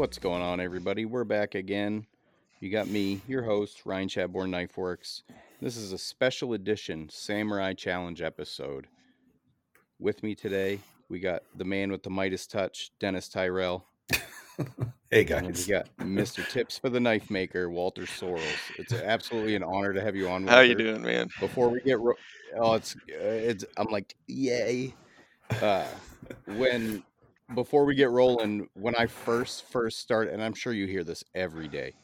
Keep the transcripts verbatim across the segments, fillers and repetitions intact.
What's going on, everybody? We're back again. You got me, your host, Ryan Chadbourne Knifeworks. This is a special edition Samurai Challenge episode. With me today, we got the man with the Midas touch, Denis Tyrell. Hey, guys. And we got Mister Tips for the Knife Maker, Walter Sorrells. It's absolutely an honor to have you on, Walter. How you doing, man? Before we get... Ro- oh, it's... it's. I'm like, yay. Uh, when... Before we get rolling, when I first first started, and I'm sure you hear this every day,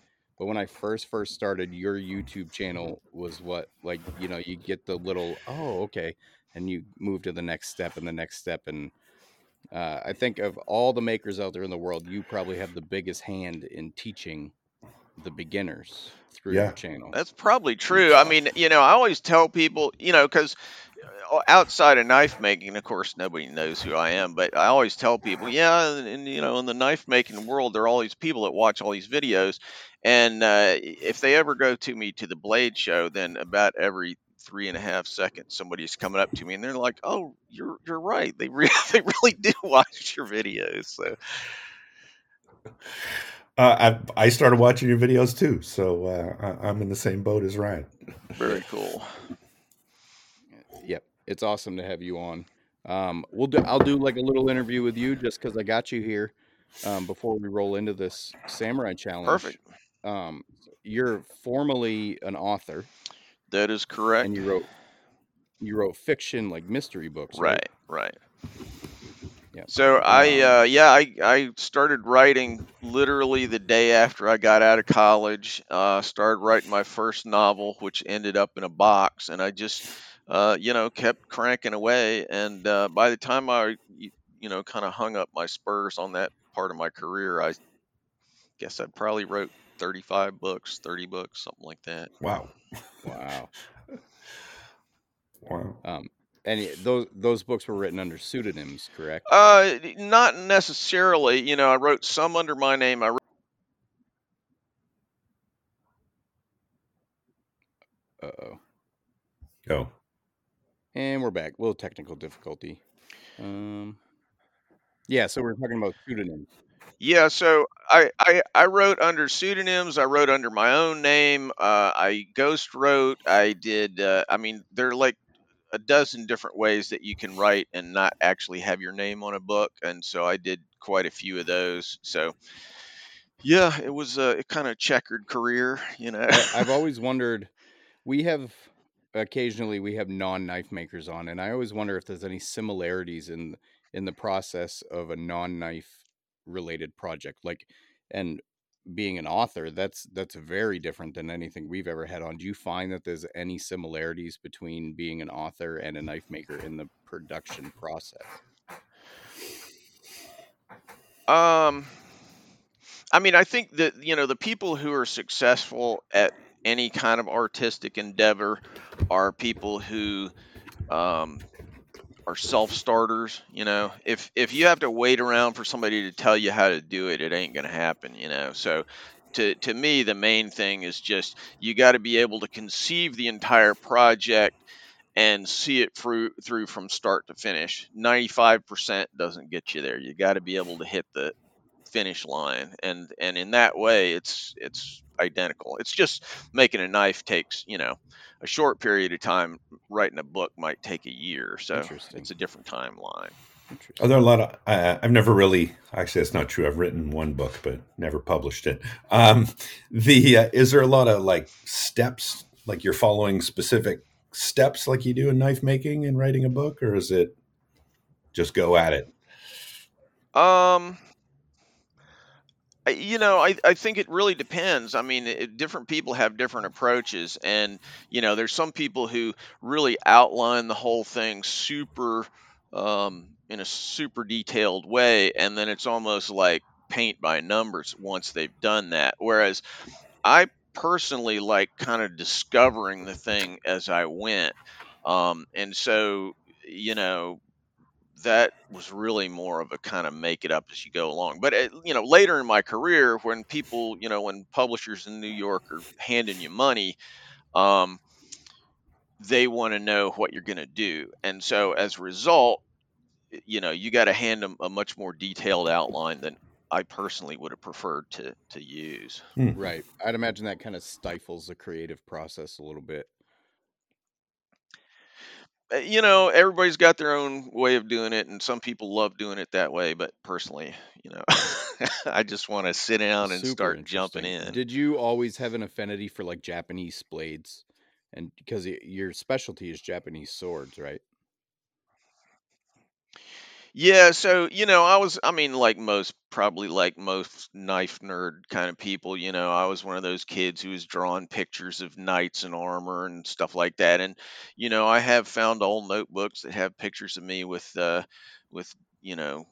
but when I first first started, your YouTube channel was what, like, you know, you get the little, oh, okay, and you move to the next step and the next step. And uh, I think of all the makers out there in the world, you probably have the biggest hand in teaching the beginners through yeah. your channel. That's probably true. I mean, you know, I always tell people, you know, because outside of knife making, of course, nobody knows who I am, but I always tell people, yeah, and, and you know, in the knife making world, there are all these people that watch all these videos, and uh, if they ever go to me to the Blade Show, then about every three and a half seconds, somebody's coming up to me, and they're like, "Oh, you're you're right. They really they really do watch your videos." So, uh, I I started watching your videos too, so uh, I'm in the same boat as Ryan. Very cool. It's awesome to have you on. Um, we'll do, I'll do like a little interview with you just because I got you here um, before we roll into this Samurai Challenge. Perfect. Um, you're formerly an author. That is correct. And you wrote you wrote fiction, like mystery books. Right, right. right. Yeah. So I, uh, yeah, I, I started writing literally the day after I got out of college. Uh, started writing my first novel, which ended up in a box, and I just... Uh, you know, kept cranking away, and uh, by the time I, you, you know, kind of hung up my spurs on that part of my career, I guess I probably wrote thirty-five books, thirty books, something like that. Wow, wow, wow. Um, and those those books were written under pseudonyms, correct? Uh, not necessarily. You know, I wrote some under my name. I wrote... Uh oh. Go. And we're back. A little technical difficulty. Um, yeah, so we're talking about pseudonyms. Yeah, so I, I, I wrote under pseudonyms. I wrote under my own name. Uh, I ghost wrote. I did, uh, I mean, there are like a dozen different ways that you can write and not actually have your name on a book. And so I did quite a few of those. So, yeah, it was a kind of checkered career, you know. I've always wondered, we have... Occasionally we have non-knife makers on, and I always wonder if there's any similarities in in the process of a non-knife related project. Like, and being an author, that's that's very different than anything we've ever had on. Do you find that there's any similarities between being an author and a knife maker in the production process? Um, I mean, I think that, you know, the people who are successful at any kind of artistic endeavor are people who um, are self-starters. You know, if if you have to wait around for somebody to tell you how to do it, it ain't gonna happen. You know, so to to me, the main thing is just you got to be able to conceive the entire project and see it through through from start to finish. ninety-five percent doesn't get you there. You got to be able to hit the finish line, and and in that way, it's it's identical. It's just making a knife takes, you know, a short period of time. Writing a book might take a year, so it's a different timeline. Are there a lot of? Uh, I've never really. Actually, that's not true. I've written one book, but never published it. Um, the uh, is there a lot of like steps, like you're following specific steps, like you do in knife making and writing a book, or is it just go at it? Um. You know, I, I think it really depends. I mean, it, different people have different approaches. And, you know, there's some people who really outline the whole thing super um, in a super detailed way. And then it's almost like paint by numbers once they've done that. Whereas I personally like kind of discovering the thing as I went. Um, and so, you know, that was really more of a kind of make it up as you go along. But, you know, later in my career, when people, you know, when publishers in New York are handing you money, um, they want to know what you're going to do. And so as a result, you know, you got to hand them a much more detailed outline than I personally would have preferred to to use. Mm. Right. I'd imagine that kind of stifles the creative process a little bit. You know, everybody's got their own way of doing it, and some people love doing it that way. But personally, you know, I just want to sit down and Super start jumping in. Did you always have an affinity for like Japanese blades? And because your specialty is Japanese swords, right? Yeah, so, you know, I was, I mean, like most, probably like most knife nerd kind of people, you know, I was one of those kids who was drawing pictures of knights in armor and stuff like that. And, you know, I have found old notebooks that have pictures of me with, uh, with, you know,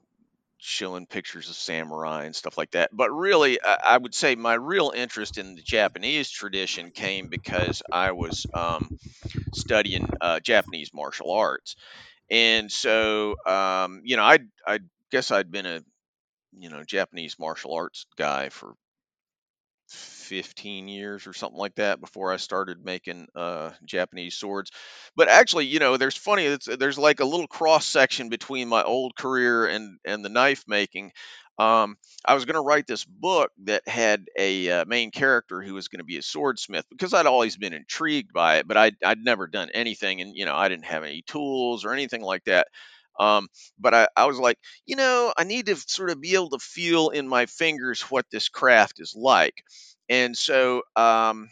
showing pictures of samurai and stuff like that. But really, I, I would say my real interest in the Japanese tradition came because I was um, studying uh, Japanese martial arts. And so, um, you know, I I guess I'd been a, you know, Japanese martial arts guy for fifteen years or something like that before I started making uh, Japanese swords. But actually, you know, there's funny, it's, there's like a little cross section between my old career and, and the knife making. Um, I was going to write this book that had a uh, main character who was going to be a swordsmith because I'd always been intrigued by it, but I'd, I'd never done anything. And, you know, I didn't have any tools or anything like that. Um, but I, I was like, you know, I need to sort of be able to feel in my fingers what this craft is like. And so, um,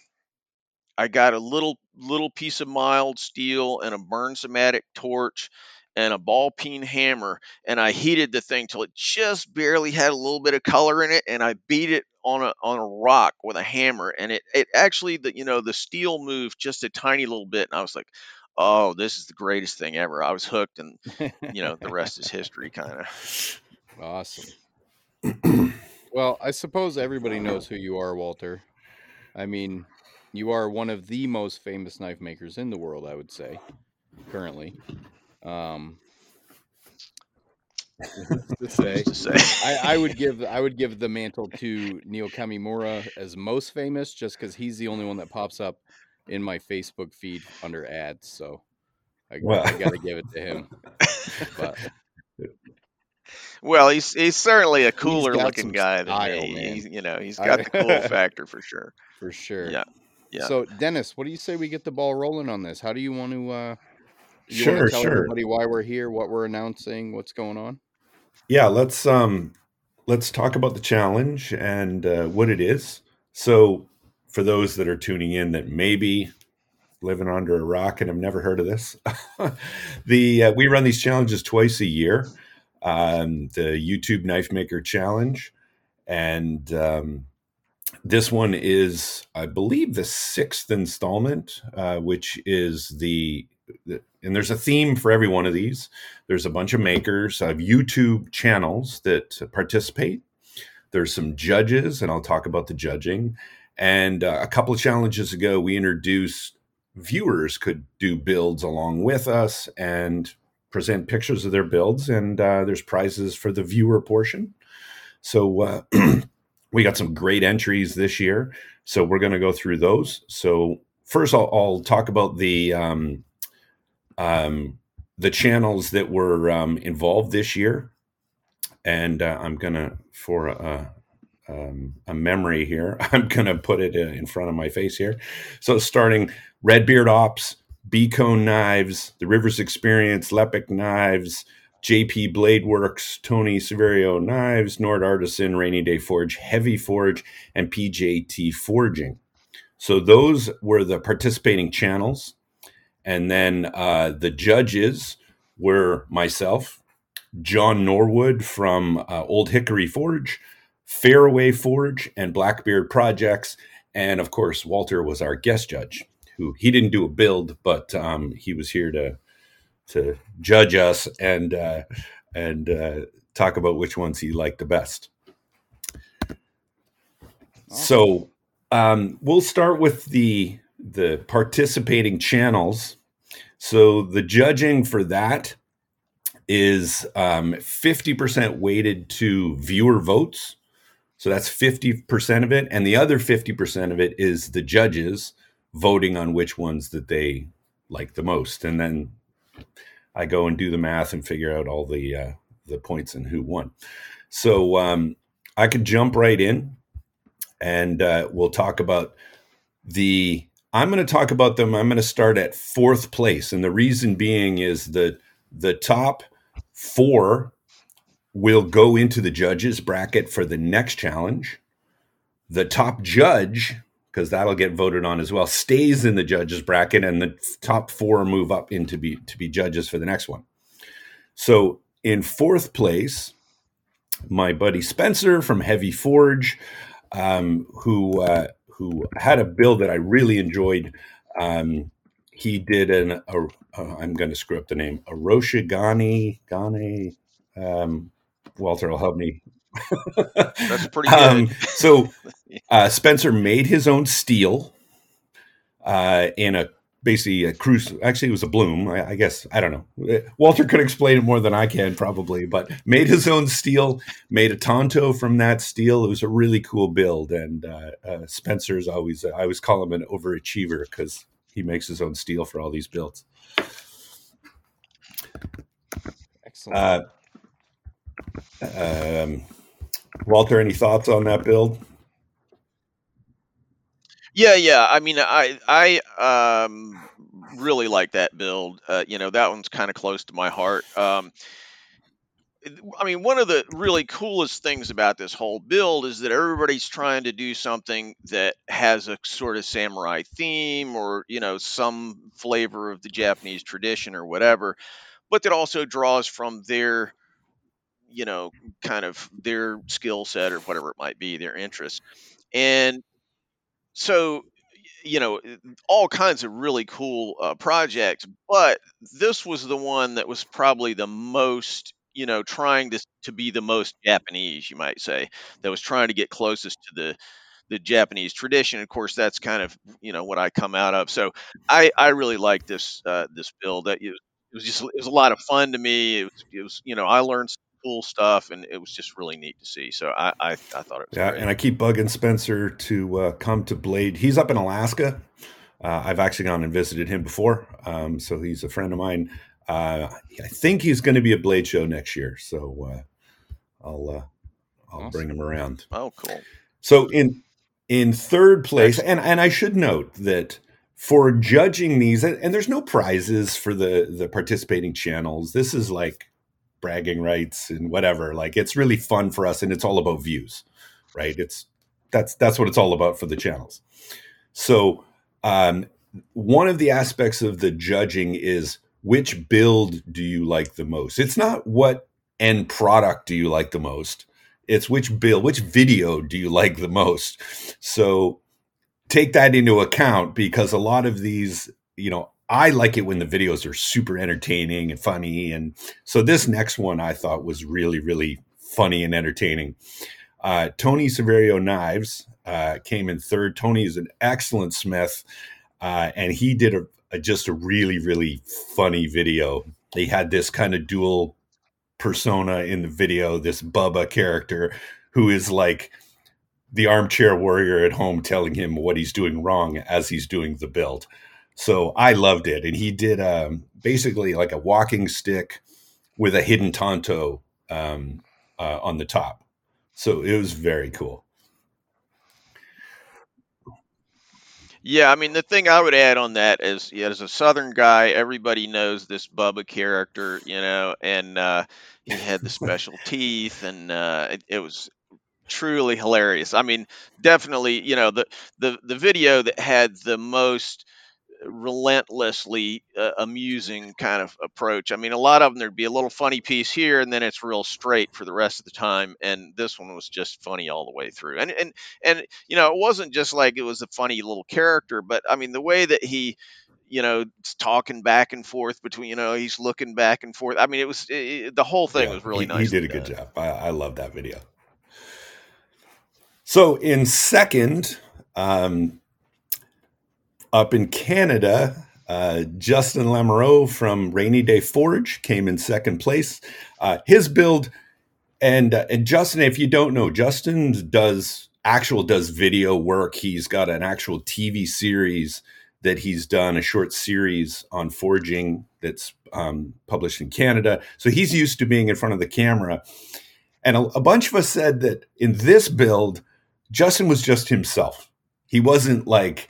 I got a little, little piece of mild steel and a Bernsomatic torch and a ball peen hammer, and I heated the thing till it just barely had a little bit of color in it, and I beat it on a on a rock with a hammer, and it it actually, the, you know, the steel moved just a tiny little bit, and I was like, oh, this is the greatest thing ever. I was hooked, and, you know, the rest is history, kind of. Awesome. Well, I suppose everybody knows who you are, Walter. I mean, you are one of the most famous knife makers in the world, I would say, currently. Um, to say, to say. I, I would give I would give the mantle to Neil Kamimura as most famous, just because he's the only one that pops up in my Facebook feed under ads. So I, well. I gotta give it to him. But, well, he's he's certainly a cooler looking guy than style, me. He's, you know, he's got I, the cool factor for sure. For sure. Yeah. Yeah. So Dennis, what do you say we get the ball rolling on this? How do you want to? Uh, You sure, want to tell sure. everybody why we're here, what we're announcing, what's going on? Yeah, let's um, let's talk about the challenge and uh, what it is. So, for those that are tuning in that maybe living under a rock and have never heard of this, the uh, we run these challenges twice a year. Um, the YouTube Knife Maker Challenge, and um, this one is, I believe, the sixth installment, uh, which is the and there's a theme for every one of these. There's a bunch of makers of YouTube channels that participate. There's some judges, and I'll talk about the judging. And uh, a couple of challenges ago, we introduced viewers could do builds along with us and present pictures of their builds. And uh, there's prizes for the viewer portion. So uh, we got some great entries this year. So we're going to go through those. So first, I'll, I'll talk about the... Um, Um, the channels that were um, involved this year, and uh, I'm gonna for a, a, um, a memory here. I'm gonna put it in front of my face here. So starting Redbeard Ops, Beacon Knives, The Rivers Experience, Lepic Knives, J P Blade Works, Tony Sevario Knives, Nord Artisan, Rainy Day Forge, Heavy Forge, and P J T Forging. So those were the participating channels. And then uh, the judges were myself, John Norwood from uh, Old Hickory Forge, Fairway Forge, and Blackbeard Projects. And, of course, Walter was our guest judge, who he didn't do a build, but um, he was here to to judge us and, uh, and uh, talk about which ones he liked the best. So um, we'll start with the... the participating channels. So the judging for that is um, fifty percent weighted to viewer votes. So that's fifty percent of it. And the other fifty percent of it is the judges voting on which ones that they like the most. And then I go and do the math and figure out all the, uh, the points and who won. So um, I I could jump right in, and uh, we'll talk about the. I'm going to talk about them. I'm going to start at fourth place, and the reason being is that the top four will go into the judges bracket for the next challenge. The top judge, because that'll get voted on as well, stays in the judges bracket, and the top four move up into be to be judges for the next one. So in fourth place, my buddy Spencer from Heavy Forge, um, who uh, who had a build that I really enjoyed. Um, he did an a, uh, I'm going to screw up the name, a Roshigani Gane. Um, Walter will help me. That's pretty good. Um, so uh, Spencer made his own steel uh, in a basically a cruise. Actually, it was a bloom. I, I guess I don't know. Walter could explain it more than I can probably, but made his own steel. Made a Tonto from that steel. It was a really cool build, and uh, uh, Spencer's always. Uh, I always call him an overachiever because he makes his own steel for all these builds. Excellent. Uh, Um, Walter, any thoughts on that build? Yeah, yeah. I mean, I I um, really like that build. Uh, you know, that one's kind of close to my heart. Um, I mean, one of the really coolest things about this whole build is that everybody's trying to do something that has a sort of samurai theme or, you know, some flavor of the Japanese tradition or whatever, but that also draws from their you know, kind of their skill set or whatever it might be, their interests. And so, you know, all kinds of really cool uh, projects, but this was the one that was probably the most, you know, trying to to be the most Japanese, you might say, that was trying to get closest to the, the Japanese tradition. Of course, that's kind of, you know, what I come out of. So I, I really like this, uh, this build. It was just, it was a lot of fun to me. It was, it was you know, I learned some cool stuff, and it was just really neat to see. So I, I, I thought it was yeah, great. And I keep bugging Spencer to uh, come to Blade. He's up in Alaska. Uh, I've actually gone and visited him before, um, so he's a friend of mine. Uh, I think he's going to be at Blade Show next year, so uh, I'll uh, I'll awesome. bring him around. Oh, cool. So in in third place, and, and I should note that for judging these, and, and there's no prizes for the the participating channels. This is like bragging rights and whatever, like it's really fun for us, and it's all about views, right? It's that's that's what it's all about for the channels. So um one of the aspects of the judging is which build do you like the most. It's not what end product do you like the most, it's which build, which video do you like the most. So take that into account, because a lot of these, you know, I like it when the videos are super entertaining and funny. And so this next one I thought was really, really funny and entertaining. Uh, Tony Sevario Knives uh, came in third. Tony is an excellent smith, uh, and he did a, a just a really, really funny video. He had this kind of dual persona in the video, this Bubba character who is like the armchair warrior at home telling him what he's doing wrong as he's doing the build. So I loved it. And he did um, basically like a walking stick with a hidden Tonto um, uh, on the top. So it was very cool. Yeah, I mean, the thing I would add on that is, yeah, as a Southern guy, everybody knows this Bubba character, you know, and uh, he had the special teeth, and uh, it, it was truly hilarious. I mean, definitely, you know, the, the, the video that had the most relentlessly uh, amusing kind of approach. I mean, a lot of them, there'd be a little funny piece here, and then it's real straight for the rest of the time. And this one was just funny all the way through. And, and, and, you know, it wasn't just like it was a funny little character, but I mean, the way that he, you know, talking back and forth between, you know, he's looking back and forth. I mean, it was, it, the whole thing yeah, was really he, nice. He did a good done. job. I, I love that video. So in second, um, up in Canada, uh, Justin Lamoureux from Rainy Day Forge came in second place. Uh, his build, and uh, and Justin, if you don't know, Justin does actual does video work. He's got an actual T V series that he's done, a short series on forging that's um, published in Canada. So he's used to being in front of the camera. And a, a bunch of us said that in this build, Justin was just himself. He wasn't like,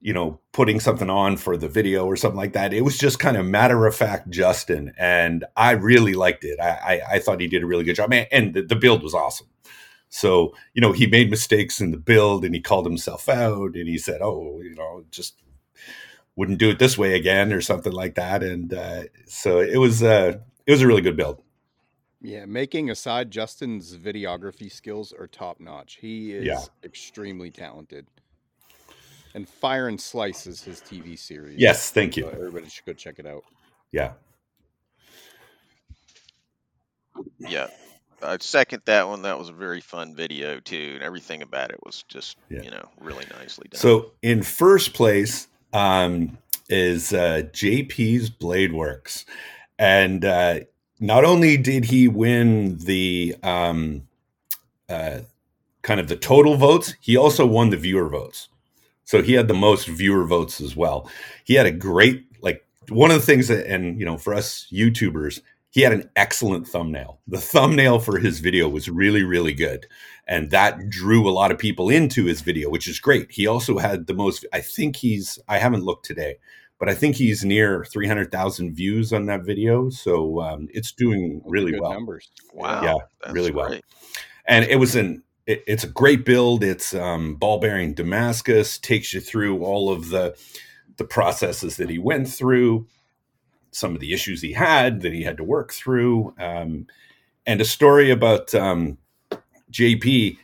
you know, putting something on for the video or something like that. It was just kind of matter of fact, Justin. And I really liked it. I, I, I thought he did a really good job. And the, the build was awesome. So, you know, he made mistakes in the build and he called himself out and he said, oh, you know, just wouldn't do it this way again or something like that. And uh, so it was, uh, it was a really good build. Yeah, making aside, Justin's videography skills are top notch. He is yeah. extremely talented. And Fire and Slice is his T V series. Yes, thank you. So everybody should go check it out. Yeah. Yeah. I'd second that one. That was a very fun video, too. And everything about it was just, yeah. you know, really nicely done. So in first place um, is uh, J P's Blade Works. And uh, not only did he win the um, uh, kind of the total votes, he also won the viewer votes. So he had the most viewer votes as well. He had a great, like one of the things that, and you know, for us YouTubers, he had an excellent thumbnail. The thumbnail for his video was really, really good. And that drew a lot of people into his video, which is great. He also had the most, I think he's, I haven't looked today, but I think he's near three hundred thousand views on that video. So um, it's doing really good well. Numbers. Wow. Yeah, that's really great. Well. And it was an, it's a great build. It's um, ball bearing Damascus, takes you through all of the the processes that he went through, some of the issues he had that he had to work through, um, and a story about um, J P.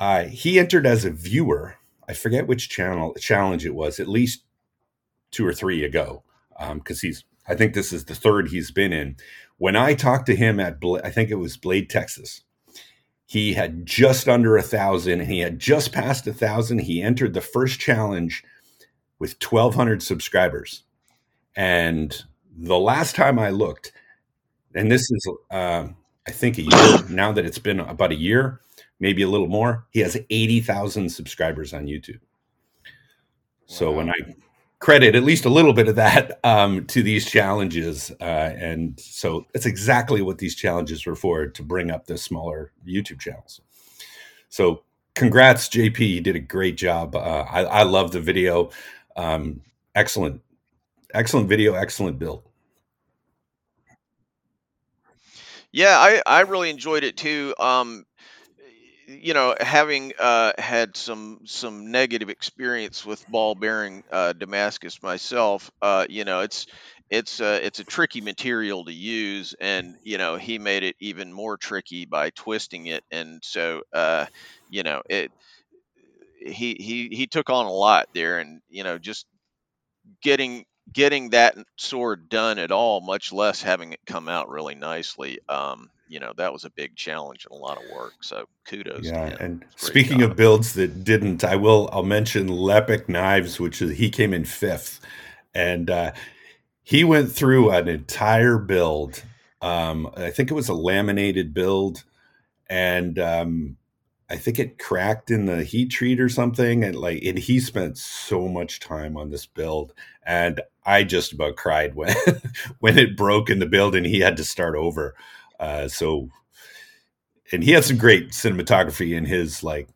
Uh, he entered as a viewer. I forget which channel challenge it was, at least two or three ago, because um, he's. I think this is the third he's been in. When I talked to him at, Bla- I think it was Blade, Texas. He had just under a thousand and he had just passed a thousand. He entered the first challenge with twelve hundred subscribers. And the last time I looked, and this is, uh, I think a year now that it's been about a year, maybe a little more, he has eighty thousand subscribers on YouTube. So wow. When I credit at least a little bit of that um, to these challenges. Uh, and so that's exactly what these challenges were for, to bring up the smaller YouTube channels. So congrats, J P. You did a great job. Uh, I, I love the video. Um, excellent. Excellent video. Excellent build. Yeah, I, I really enjoyed it too. Um, You know, having uh, had some some negative experience with ball bearing uh, Damascus myself, uh, you know, it's it's uh, it's a tricky material to use, and you know, he made it even more tricky by twisting it, and so uh, you know, it he he he took on a lot there, and you know, just getting getting that sword done at all, much less having it come out really nicely. Um, You know, that was a big challenge and a lot of work. So kudos. Yeah, to him. And speaking job. Of builds that didn't, I will, I'll mention Lepic Knives, which is, he came in fifth, and uh, he went through an entire build. Um, I think it was a laminated build, and um, I think it cracked in the heat treat or something. And like, and he spent so much time on this build, and I just about cried when when it broke in the build, and he had to start over. Uh, so, and he had some great cinematography in his, like,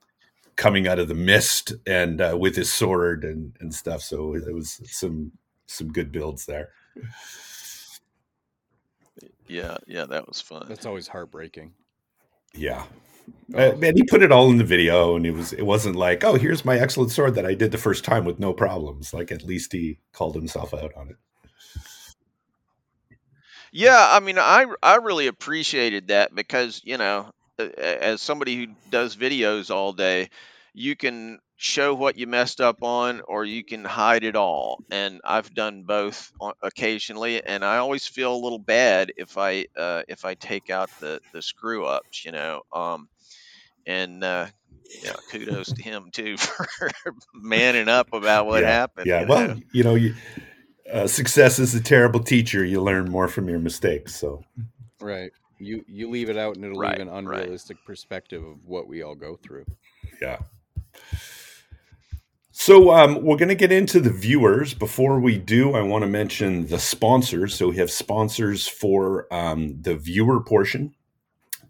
coming out of the mist and uh, with his sword and, and stuff. So it was some, some good builds there. Yeah. Yeah. That was fun. That's always heartbreaking. Yeah. Uh, and he put it all in the video, and it was, it wasn't like, oh, here's my excellent sword that I did the first time with no problems. Like, at least he called himself out on it. Yeah, I mean, I, I really appreciated that because, you know, as somebody who does videos all day, you can show what you messed up on or you can hide it all. And I've done both occasionally, and I always feel a little bad if I uh, if I take out the, the screw-ups, you know. Um, and uh, yeah, kudos to him, too, for manning up about what yeah, happened. Yeah, you well, know? you know, you... Uh, success is a terrible teacher. You learn more from your mistakes. So, right, you you leave it out, and it'll right, leave an unrealistic right. perspective of what we all go through. Yeah. So um, we're going to get into the viewers. Before we do, I want to mention the sponsors. So we have sponsors for um, the viewer portion.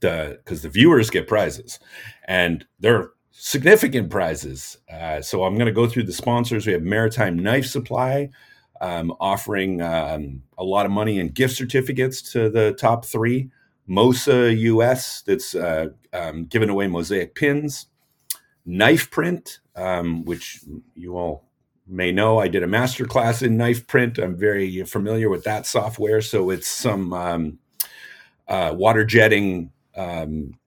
the because the viewers get prizes, and they're significant prizes. Uh, so I'm going to go through the sponsors. We have Maritime Knife Supply, um, offering um, a lot of money in gift certificates to the top three. MOSA U S, that's uh, um, giving away mosaic pins. Knife Print, um, which you all may know, I did a masterclass in Knife Print. I'm very familiar with that software. So it's some um, uh, water jetting um,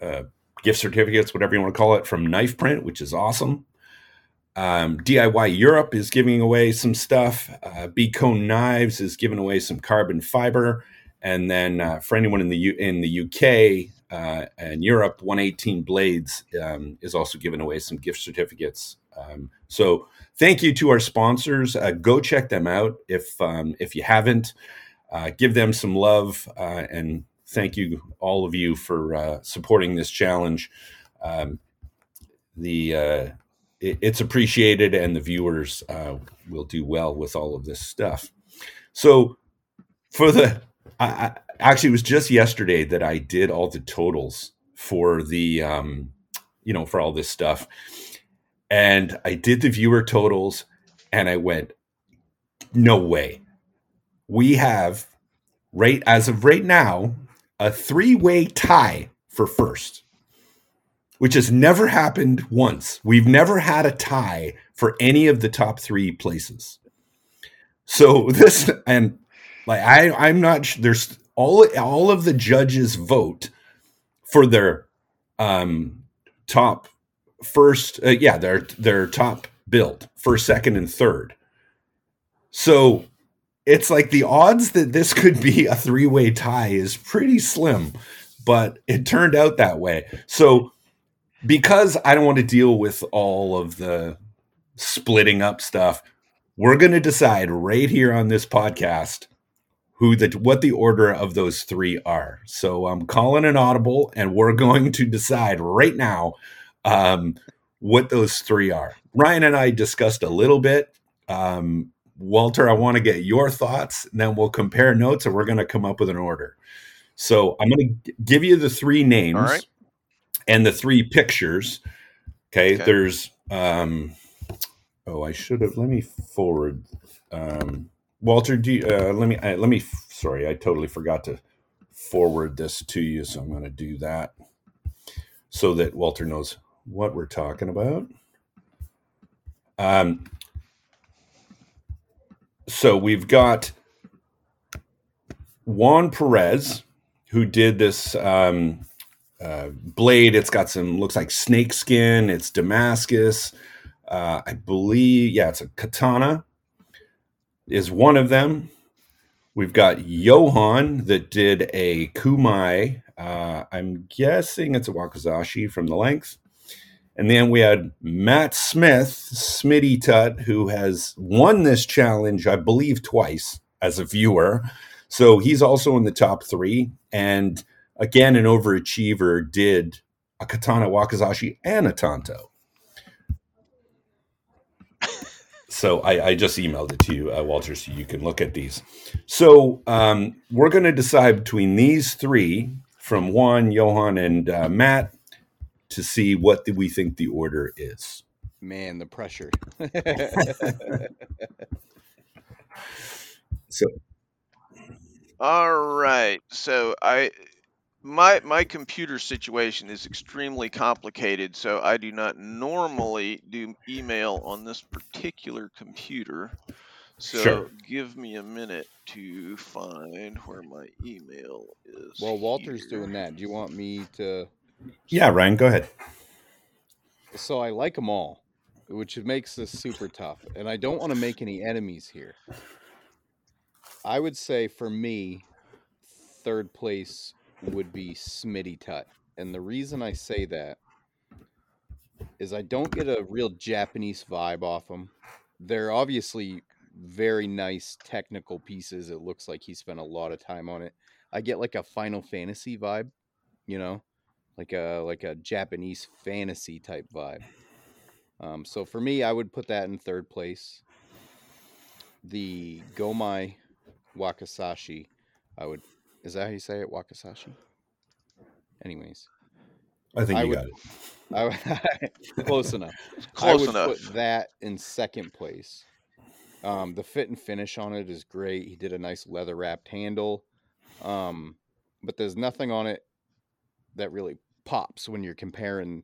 uh, gift certificates, whatever you want to call it, from Knife Print, which is awesome. Um, D I Y Europe is giving away some stuff. Uh, Beacon Knives is giving away some carbon fiber. And then uh, for anyone in the U- in the U K uh, and Europe, one eighteen Blades um, is also giving away some gift certificates. Um, so thank you to our sponsors. Uh, go check them out if um, if you haven't. Uh, give them some love, uh, and thank you all of you for uh, supporting this challenge. Um, the uh, it, it's appreciated, and the viewers uh, will do well with all of this stuff. So for the I, I actually it was just yesterday that I did all the totals for the um, you know for all this stuff. And I did the viewer totals, and I went, no way. We have, right as of right now, a three-way tie for first, which has never happened once. We've never had a tie for any of the top three places. So this, and like I, I'm not. There's all all of the judges vote for their um, top. First, uh, yeah, their their top build, first, second, and third. So it's like the odds that this could be a three-way tie is pretty slim, but it turned out that way. So because I don't want to deal with all of the splitting up stuff, we're going to decide right here on this podcast who the what the order of those three are. So I'm calling an audible, and we're going to decide right now Um, what those three are. Ryan and I discussed a little bit. Um, Walter, I want to get your thoughts, and then we'll compare notes, and we're going to come up with an order. So I'm going to give you the three names All right. and the three pictures. Okay, okay. There's, um, oh, I should have, let me forward. Um, Walter, do you, uh, let me, uh, let me, sorry, I totally forgot to forward this to you. So I'm going to do that so that Walter knows what we're talking about. Um, so we've got Juan Perez, who did this um, uh, blade. It's got some, looks like snake skin. It's Damascus. Uh, I believe, yeah, it's a katana is one of them. We've got Johan that did a Gomai. Uh, I'm guessing it's a Wakizashi from the length. And then we had Matt Smith, Smitty Tut, who has won this challenge, I believe, twice as a viewer. So he's also in the top three. And again, an overachiever did a katana, Wakizashi, and a tanto. So I, I just emailed it to you, uh, Walter, so you can look at these. So um, we're going to decide between these three from Juan, Johan, and uh, Matt, to see what do we think the order is. Man, the pressure. So, all right. So I, my my computer situation is extremely complicated. So I do not normally do email on this particular computer. So sure. Give me a minute to find where my email is. Well, Walter's here. Doing that. Do you want me to? Yeah, Ryan, go ahead. So I like them all, which makes this super tough. And I don't want to make any enemies here. I would say for me, third place would be Smitty Tut. And the reason I say that is I don't get a real Japanese vibe off them. They're obviously very nice technical pieces. It looks like he spent a lot of time on it. I get like a Final Fantasy vibe, you know, like a like a Japanese fantasy type vibe. Um, so for me, I would put that in third place. The Gomai Wakizashi, I would. Is that how you say it, Wakizashi? Anyways, I think I you would, got it. I, close enough. Close I would enough. Put that in second place. Um, the fit and finish on it is great. He did a nice leather wrapped handle, um, but there's nothing on it that really pops when you're comparing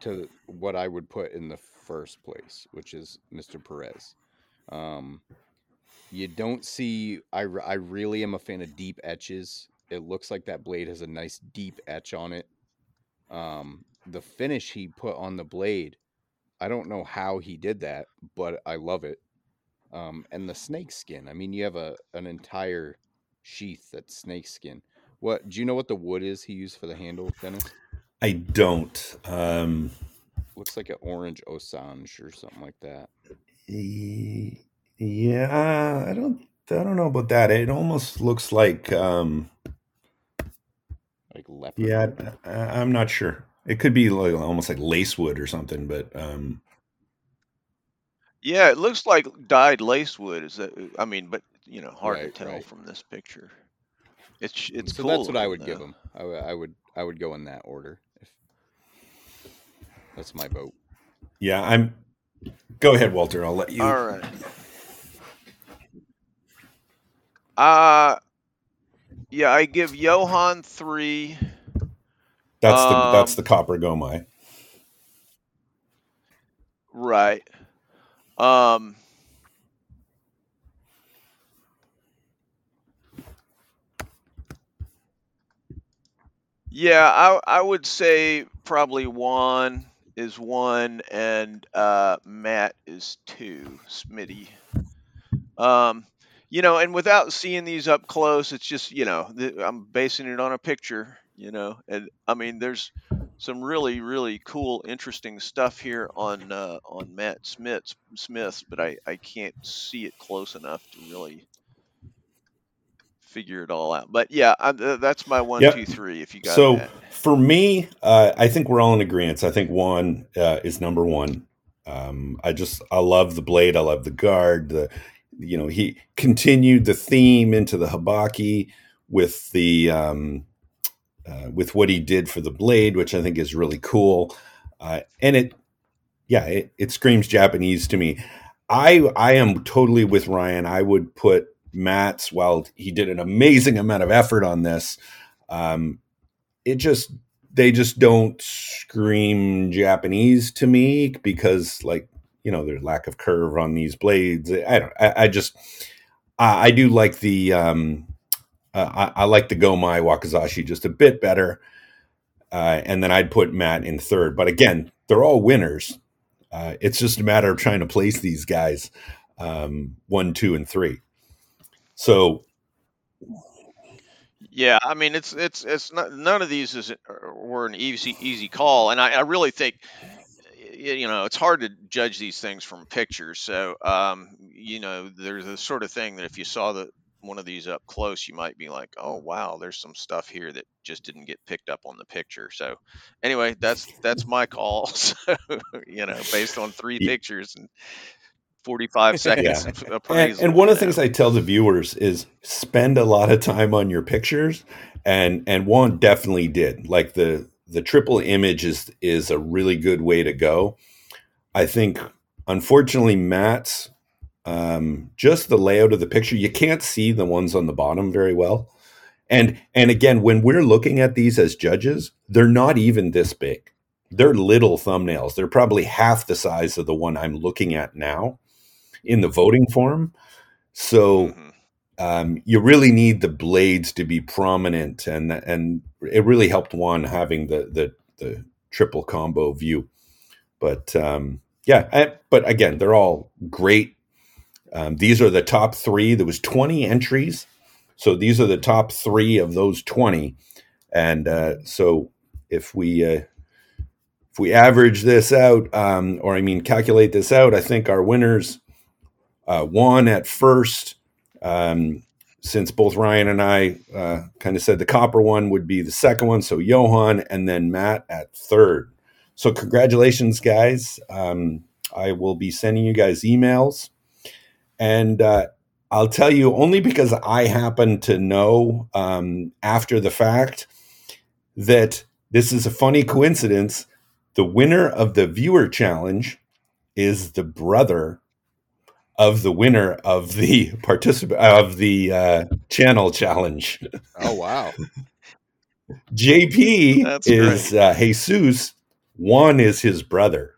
to what I would put in the first place, which is Mister Perez. Um, you don't see, I, I really am a fan of deep etches. It looks like that blade has a nice deep etch on it. Um, the finish he put on the blade, I don't know how he did that, but I love it. Um, and the snake skin. I mean, you have a an entire sheath that's snake skin. What do you know? What the wood is he used for the handle, Dennis? I don't. Um, Looks like an orange Osage or something like that. Yeah, I don't. I don't know about that. It almost looks like um, like leopard. Yeah, I, I'm not sure. It could be like almost like lacewood or something, but. Um, Yeah, it looks like dyed lacewood. Is that? I mean, but you know, hard right, to tell right. from this picture. It's it's so cool. That's what I would though. give them. I, I would I would go in that order. If... That's my vote. Yeah, I'm. Go ahead, Walter. I'll let you. All right. Uh yeah, I give Johan three. That's um, the that's the copper Gomai. Right. Um, yeah, I I would say probably Juan is one and uh, Matt is two, Smitty. Um, you know, and without seeing these up close, it's just, you know, th- I'm basing it on a picture, you know, and I mean, there's some really, really cool, interesting stuff here on uh, on Matt Smith's, Smith's, but I, I can't see it close enough to really figure it all out. But yeah, I, that's my one, yep. two, three. If you got so that. For me, uh, I think we're all in agreement. I think Juan uh, is number one. Um, I just I love the blade. I love the guard. The you know he continued the theme into the Habaki with the. Um, Uh, with what he did for the blade, which I think is really cool. Uh, and it, yeah, it, it screams Japanese to me. I I am totally with Ryan. I would put Matt's, while he did an amazing amount of effort on this, um, it just, they just don't scream Japanese to me because, like, you know, their lack of curve on these blades. I don't, I, I just, I, I do like the, um, Uh, I, I like the Gomai Wakizashi just a bit better. Uh, and then I'd put Matt in third. But again, they're all winners. Uh, it's just a matter of trying to place these guys um, one, two, and three. So. Yeah, I mean, it's it's it's not, none of these is were an easy, easy call. And I, I really think, you know, it's hard to judge these things from pictures. So, um, you know, there's the sort of thing that if you saw the, one of these up close, you might be like, oh wow, there's some stuff here that just didn't get picked up on the picture. So anyway, that's that's my call. So, you know, based on three pictures and forty-five seconds yeah. of appraisal. And, and one of the things I tell the viewers is spend a lot of time on your pictures, and and Juan definitely did. Like the the triple image is is a really good way to go. I think unfortunately Matt's Um, just the layout of the picture, you can't see the ones on the bottom very well. And and again, when we're looking at these as judges, they're not even this big. They're little thumbnails. They're probably half the size of the one I'm looking at now in the voting form. So um, you really need the blades to be prominent, and and it really helped Juan having the the, the triple combo view. But um, yeah, I, but again, they're all great. Um, these are the top three. There was twenty entries. So these are the top three of those twenty. And uh, so if we uh, if we average this out, um, or I mean calculate this out, I think our winners uh, won at first. Um, since both Ryan and I uh, kind of said the copper one would be the second one. So Johan and then Matt at third. So congratulations, guys. Um, I will be sending you guys emails. And uh, I'll tell you, only because I happen to know um, after the fact that this is a funny coincidence. The winner of the viewer challenge is the brother of the winner of the participant of the uh, channel challenge. Oh, wow. J P That's is uh, Jesus. Juan is his brother.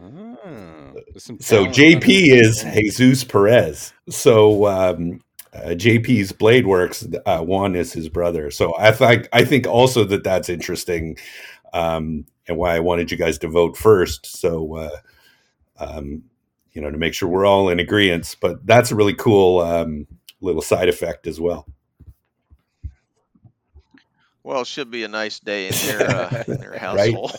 Oh, so J P is Jesus Perez. So um, uh, J P's Blade Works. Uh, Juan is his brother. So I think I think also that that's interesting, um, and why I wanted you guys to vote first. So uh, um, you know, to make sure we're all in agreement. But that's a really cool um, little side effect as well. Well, it should be a nice day in their, uh, in their household.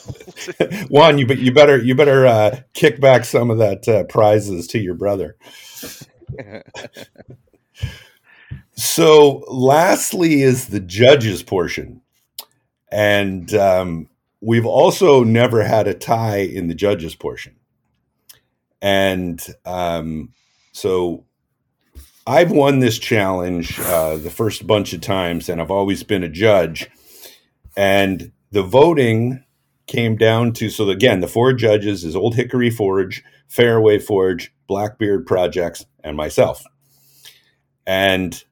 Juan, you, you better you better uh, kick back some of that uh, prizes to your brother. So, lastly is the judges portion, and um, we've also never had a tie in the judges portion, and um, so. I've won this challenge uh, the first bunch of times, and I've always been a judge. And the voting came down to, so again, the four judges is Old Hickory Forge, Fairway Forge, Blackbeard Projects, and myself. And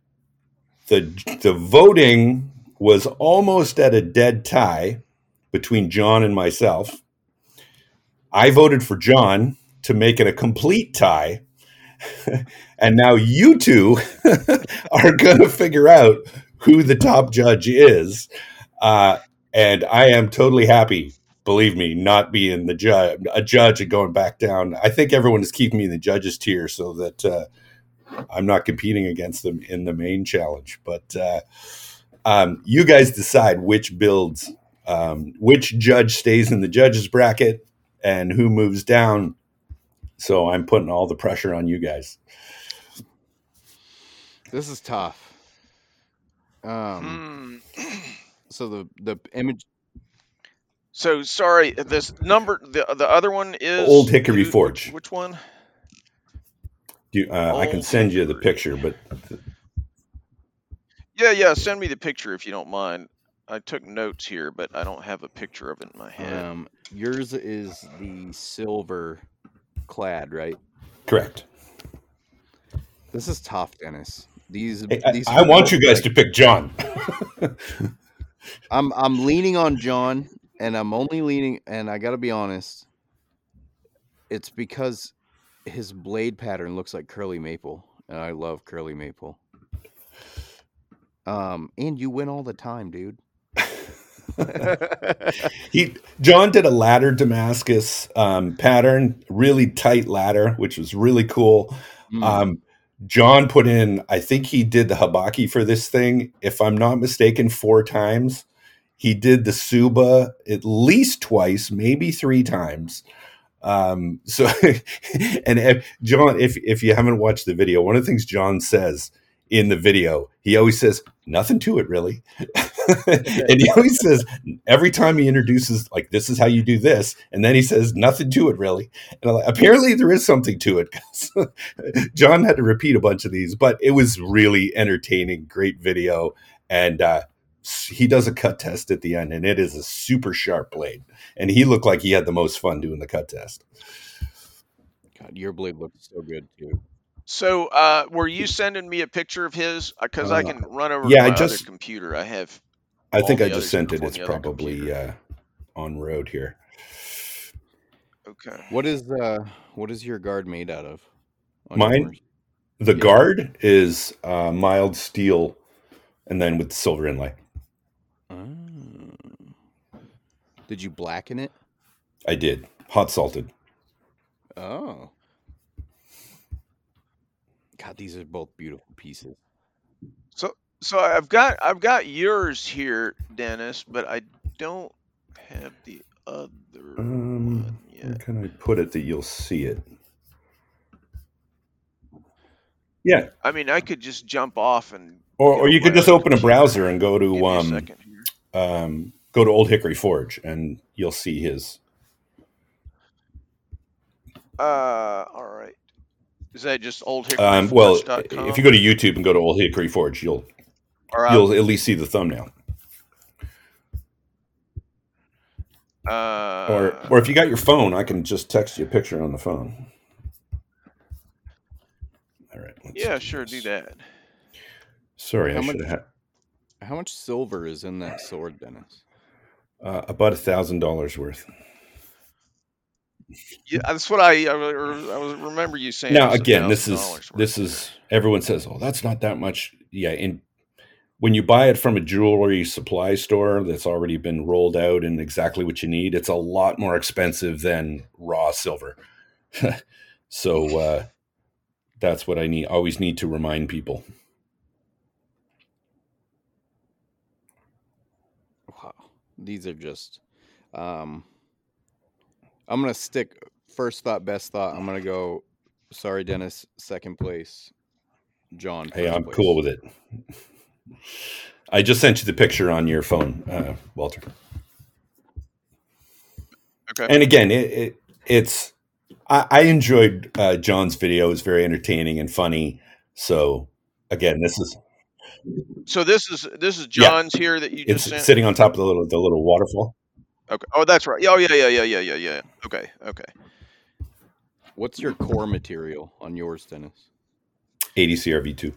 the the voting was almost at a dead tie between John and myself. I voted for John to make it a complete tie. And now you two are going to figure out who the top judge is. Uh, and I am totally happy, believe me, not being the ju- a judge and going back down. I think everyone is keeping me in the judges tier so that uh, I'm not competing against them in the main challenge. But uh, um, you guys decide which builds, um, which judge stays in the judges bracket and who moves down. So I'm putting all the pressure on you guys. This is tough. Um, mm. So the, the image. So sorry, this number, the the other one is Old Hickory you, Forge. Which one? Do you, uh, I can send you the picture, but. Yeah, yeah. Send me the picture if you don't mind. I took notes here, but I don't have a picture of it in my head. Um, yours is the silver clad, right? Correct. This is tough, Dennis. These, hey, these I, I want you guys like, to pick John. I'm I'm leaning on John, and I'm only leaning, and I gotta be honest, it's because his blade pattern looks like curly maple, and I love curly maple. Um, and you win all the time, dude. he John did a ladder Damascus um, pattern, really tight ladder, which was really cool. Mm. Um, John put in, I think he did the Habaki for this thing, if I'm not mistaken, four times. He did the Suba at least twice, maybe three times. Um, so, and if, John, if if you haven't watched the video, one of the things John says in the video, he always says, nothing to it, really. And he always says, every time he introduces, like, this is how you do this. And then he says, nothing to it, really. And like, apparently there is something to it. John had to repeat a bunch of these, but it was really entertaining. Great video. And uh, he does a cut test at the end, and it is a super sharp blade. And he looked like he had the most fun doing the cut test. God, your blade looks so good, too. So, uh, were you sending me a picture of his? Because uh, I can run over yeah, to my I just, other computer. I have. I think I just sent it. It's probably uh, on road here. Okay. What is uh, what is your guard made out of? Mine, yours? the yeah. guard is uh, mild steel, and then with silver inlay. Oh. Did you blacken it? I did. Hot salted. Oh. God, these are both beautiful pieces. So, so I've got I've got yours here, Dennis, but I don't have the other um, one yet. Where can I put it that you'll see it? Yeah, I mean, I could just jump off and, or, or you could just open a browser and go to um, um, go to Old Hickory Forge, and you'll see his. Uh, all right. Is that just Old Hickory um, Forge? Well, if you go to YouTube and go to Old Hickory Forge, you'll, right. you'll at least see the thumbnail. Uh, or, or if you got your phone, I can just text you a picture on the phone. All right. Yeah, sure, do that. Sorry, how I should have. How much silver is in that sword, Denis? Uh, about a thousand dollars worth. Yeah, that's what I I, I remember you saying. Now again, this is worth. This is everyone says, oh, that's not that much. Yeah, and when you buy it from a jewelry supply store that's already been rolled out and exactly what you need, it's a lot more expensive than raw silver. So uh, that's what I need. Always need to remind people. Wow, these are just. Um, I'm gonna stick first thought, best thought. I'm gonna go. Sorry, Denis. Second place, John. Hey, I'm place. Cool with it. I just sent you the picture on your phone, uh, Walter. Okay. And again, it, it, it's I, I enjoyed uh, John's video. It's very entertaining and funny. So again, this is so this is this is John's yeah. here that you just it's sent? Sitting on top of the little the little waterfall. Okay. Oh, that's right. Oh, yeah, yeah, yeah, yeah, yeah, yeah. Okay, okay. What's your core material on yours, Denis? eighty C R V two.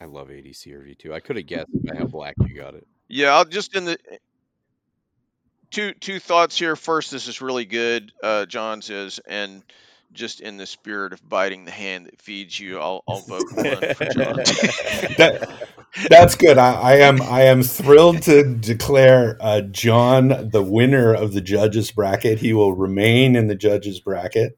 I love eighty C R V two. I could have guessed by how black you got it. Yeah, I'll just in the two two thoughts here. First, this is really good, uh, John's is, and just in the spirit of biting the hand that feeds you, I'll I'll vote one for John. that, that's good. I, I am I am thrilled to declare uh, John the winner of the judges bracket. He will remain in the judges bracket,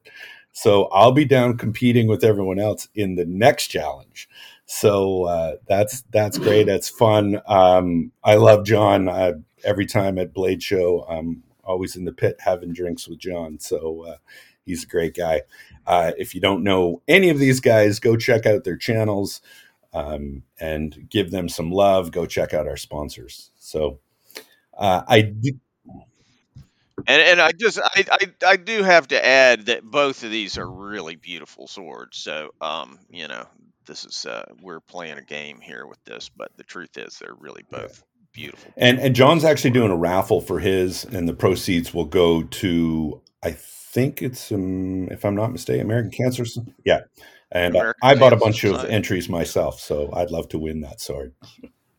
so I'll be down competing with everyone else in the next challenge. So uh, that's that's great. That's fun. Um, I love John. I, every time at Blade Show, I'm always in the pit having drinks with John. So uh, he's a great guy. Uh, if you don't know any of these guys, go check out their channels um, and give them some love. Go check out our sponsors. So uh, I do. And and I just I, I I do have to add that both of these are really beautiful swords. So um you know this is uh, we're playing a game here with this, but the truth is they're really both beautiful. And and John's actually doing a raffle for his, and the proceeds will go to I think it's um, if I'm not mistaken American Cancer. Yeah, and I, I bought a bunch of entries myself, so I'd love to win that sword.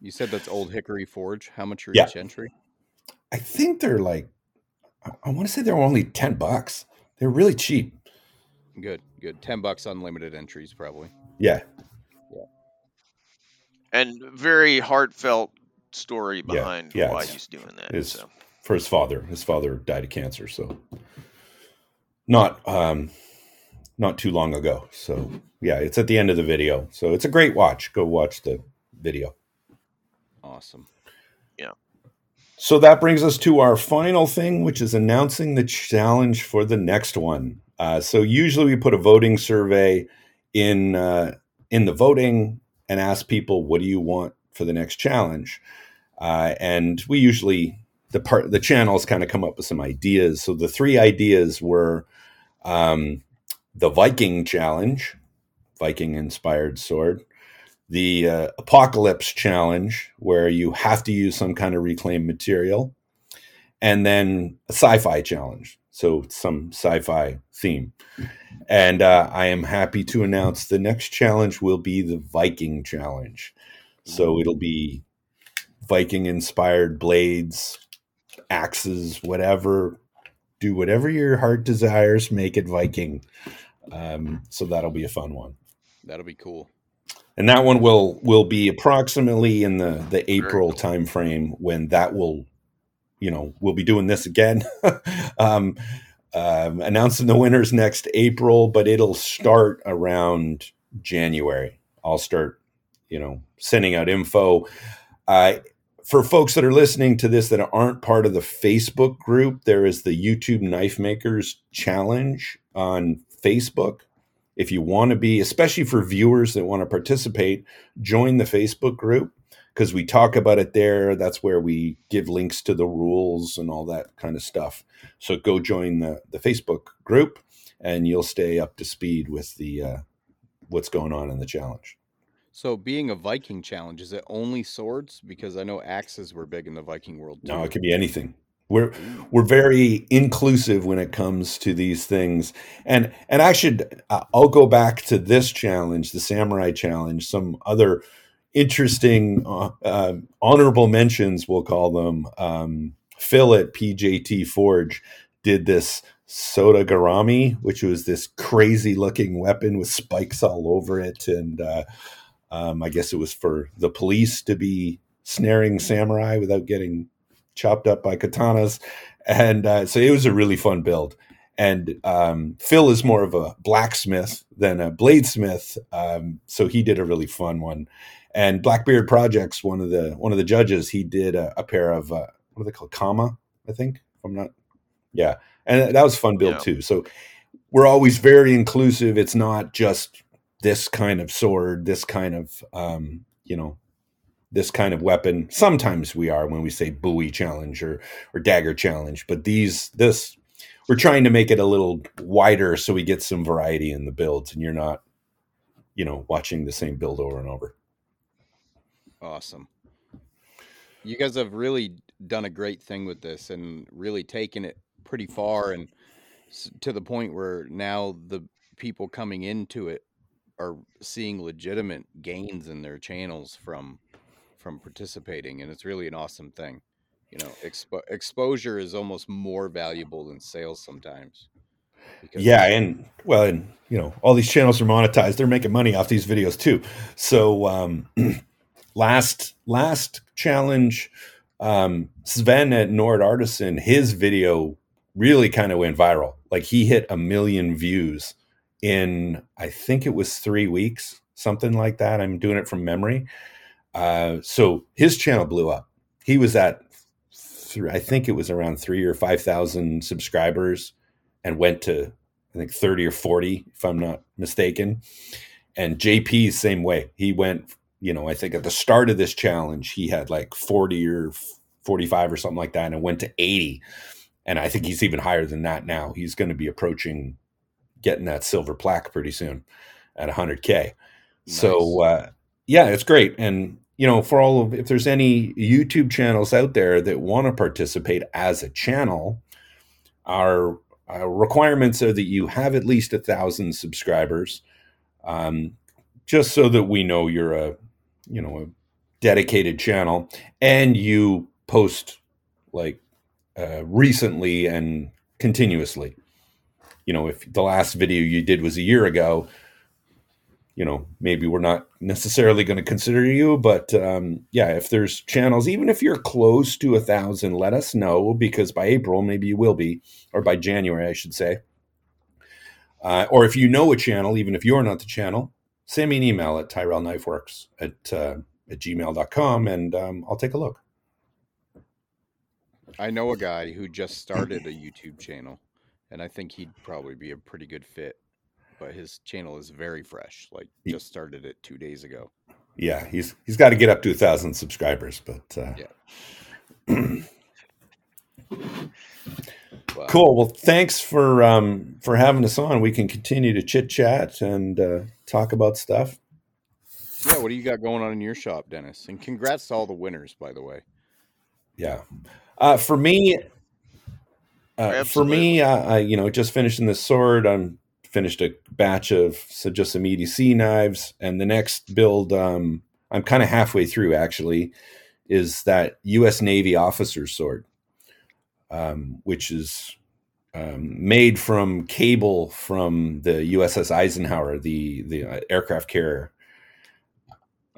You said that's Old Hickory Forge. How much are yeah. each entry? I think they're like. I want to say they're only ten bucks. They're really cheap. Good, good. Ten bucks, unlimited entries, probably. Yeah, yeah. And very heartfelt story behind yeah, yeah, why he's doing that. His, so. For his father, his father died of cancer, so not um, not too long ago. So yeah, it's at the end of the video. So it's a great watch. Go watch the video. Awesome. Yeah. So that brings us to our final thing, which is announcing the challenge for the next one. Uh, so usually we put a voting survey in uh, in the voting and ask people, what do you want for the next challenge? Uh, and we usually, the part the channels kind of come up with some ideas. So the three ideas were um, the Viking challenge, Viking-inspired sword. The uh, Apocalypse Challenge, where you have to use some kind of reclaimed material, and then a sci-fi challenge, so some sci-fi theme. And uh, I am happy to announce the next challenge will be the Viking Challenge. So it'll be Viking-inspired blades, axes, whatever. Do whatever your heart desires, make it Viking. Um, so that'll be a fun one. That'll be cool. And that one will will be approximately in the, the April timeframe when that will, you know, we'll be doing this again, um, um, announcing the winners next April, but it'll start around January. I'll start, you know, sending out info. Uh, for folks that are listening to this that aren't part of the Facebook group, there is the YouTube Knife Makers Challenge on Facebook. If you want to be, especially for viewers that want to participate, join the Facebook group because we talk about it there. That's where we give links to the rules and all that kind of stuff. So go join the, the Facebook group and you'll stay up to speed with the uh, what's going on in the challenge. So being a Viking challenge, is it only swords? Because I know axes were big in the Viking world too. No, it could be anything. We're we're very inclusive when it comes to these things, and and I should I'll go back to this challenge, the Samurai Challenge, some other interesting uh, uh, honorable mentions, we'll call them. Um, Phil at P J T Forge did this Sodagarami, which was this crazy looking weapon with spikes all over it, and uh, um, I guess it was for the police to be snaring samurai without getting chopped up by katanas, and uh, so it was a really fun build. And um, Phil is more of a blacksmith than a bladesmith, um, so he did a really fun one. And Blackbeard Projects, one of the one of the judges, he did a, a pair of uh, what are they called, Kama, I think. If I'm not, yeah, and that was a fun build yeah. too. So we're always very inclusive. It's not just this kind of sword, this kind of um, you know. this kind of weapon. Sometimes we are when we say buoy challenge or, or dagger challenge, but these, this, we're trying to make it a little wider so we get some variety in the builds and you're not, you know, watching the same build over and over. Awesome. You guys have really done a great thing with this and really taken it pretty far, and to the point where now the people coming into it are seeing legitimate gains in their channels from from participating, and it's really an awesome thing. You know, expo- exposure is almost more valuable than sales sometimes. Yeah, and well, and you know, all these channels are monetized. They're making money off these videos too. So um, last last challenge, um, Sven at Nord Artisan, his video really kind of went viral. Like he hit a million views in, I think it was three weeks, something like that. I'm doing it from memory. Uh, so his channel blew up. He was at, th- I think it was around three or five thousand subscribers, and went to, I think thirty or forty, if I'm not mistaken. And J P, same way. He went, you know, I think at the start of this challenge, he had like forty or forty-five or something like that, and it went to eighty. And I think he's even higher than that now. He's going to be approaching getting that silver plaque pretty soon at one hundred K. Nice. So, uh, yeah, it's great. And, you know, for all of, if there's any YouTube channels out there that want to participate as a channel, our, our requirements are that you have at least a thousand subscribers, um, just so that we know you're a, you know, a dedicated channel, and you post like uh, recently and continuously. You know, if the last video you did was a year ago, you know, maybe we're not necessarily going to consider you, but um, yeah, if there's channels, even if you're close to a thousand, let us know, because by April, maybe you will be, or by January, I should say. Uh, or if you know a channel, even if you're not the channel, send me an email at TyrellKnifeworks at, uh, at gmail dot com, and um, I'll take a look. I know a guy who just started a YouTube channel, and I think he'd probably be a pretty good fit, but his channel is very fresh. Like just started it two days ago. Yeah. He's, he's got to get up to a thousand subscribers, but, uh, yeah. Wow. Cool. Well, thanks for, um, for having us on. We can continue to chit chat and, uh, talk about stuff. Yeah. What do you got going on in your shop, Denis? And congrats to all the winners, by the way. Yeah. Uh, for me, Uh, for me, uh, I, you know, just finishing this sword. I'm finished a batch of so just some E D C knives, and the next build um, I'm kind of halfway through actually is that U S Navy officer sword, um, which is um, made from cable from the U S S Eisenhower, the the uh, aircraft carrier.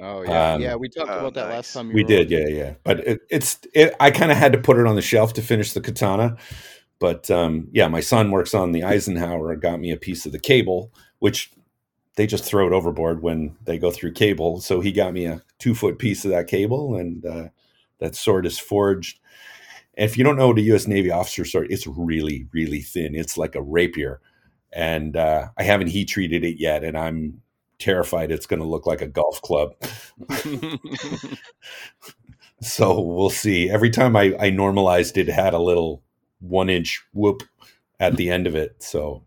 Oh yeah, um, yeah. We talked oh, about that nice. last time. We did, yeah, yeah. But it, it's it, I kind of had to put it on the shelf to finish the katana. But um, yeah, my son works on the Eisenhower and got me a piece of the cable, which they just throw it overboard when they go through cable. So he got me a two foot piece of that cable, and uh, that sword is forged. And if you don't know what a U S Navy officer sword, it's really, really thin. It's like a rapier. And uh, I haven't heat treated it yet, and I'm terrified it's going to look like a golf club. So we'll see. Every time I, I normalized it, it had a little one inch whoop at the end of it, so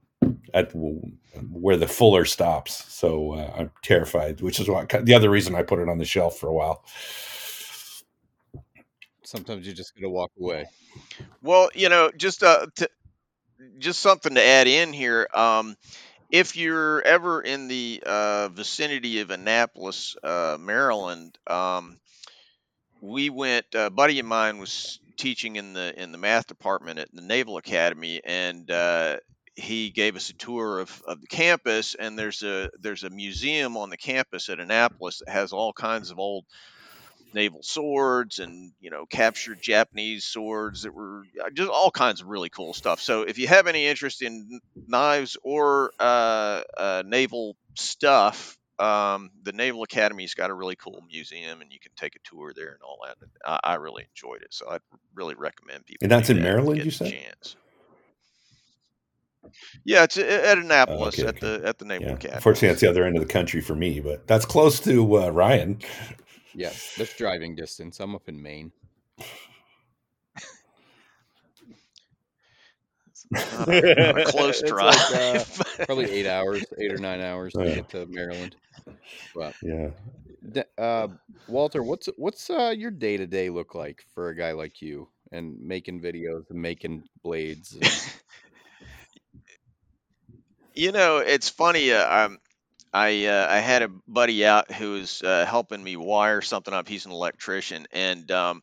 at where the fuller stops. So uh, I'm terrified, which is why the other reason I put it on the shelf for a while. sometimes you just got to walk away. Well, you know, just uh, to, just something to add in here. Um, if you're ever in the uh, vicinity of Annapolis, uh, Maryland, um, we went. A buddy of mine was teaching in the in the math department at the Naval Academy, and uh, he gave us a tour of, of the campus. And there's a there's a museum on the campus at Annapolis that has all kinds of old naval swords and, you know, captured Japanese swords that were just all kinds of really cool stuff. So if you have any interest in knives or uh, uh, naval stuff, um, the Naval Academy's got a really cool museum, and you can take a tour there and all that. I, I really enjoyed it, so I'd really recommend people. And that's in that Maryland, you said? Chance. Yeah, it's at Annapolis, oh, okay, okay. at the at the Naval yeah. Academy. Unfortunately, that's the other end of the country for me, but that's close to uh, Ryan. Yeah, that's driving distance. I'm up in Maine. It's not a, not a close drive. It's like, uh, probably eight hours, eight or nine hours to yeah. get to Maryland. But, yeah. Uh, Walter, what's what's uh, your day to day look like for a guy like you, and making videos and making blades? And... You know, it's funny. Uh, I'm. I uh, I had a buddy out who was uh, helping me wire something up. He's an electrician, and um,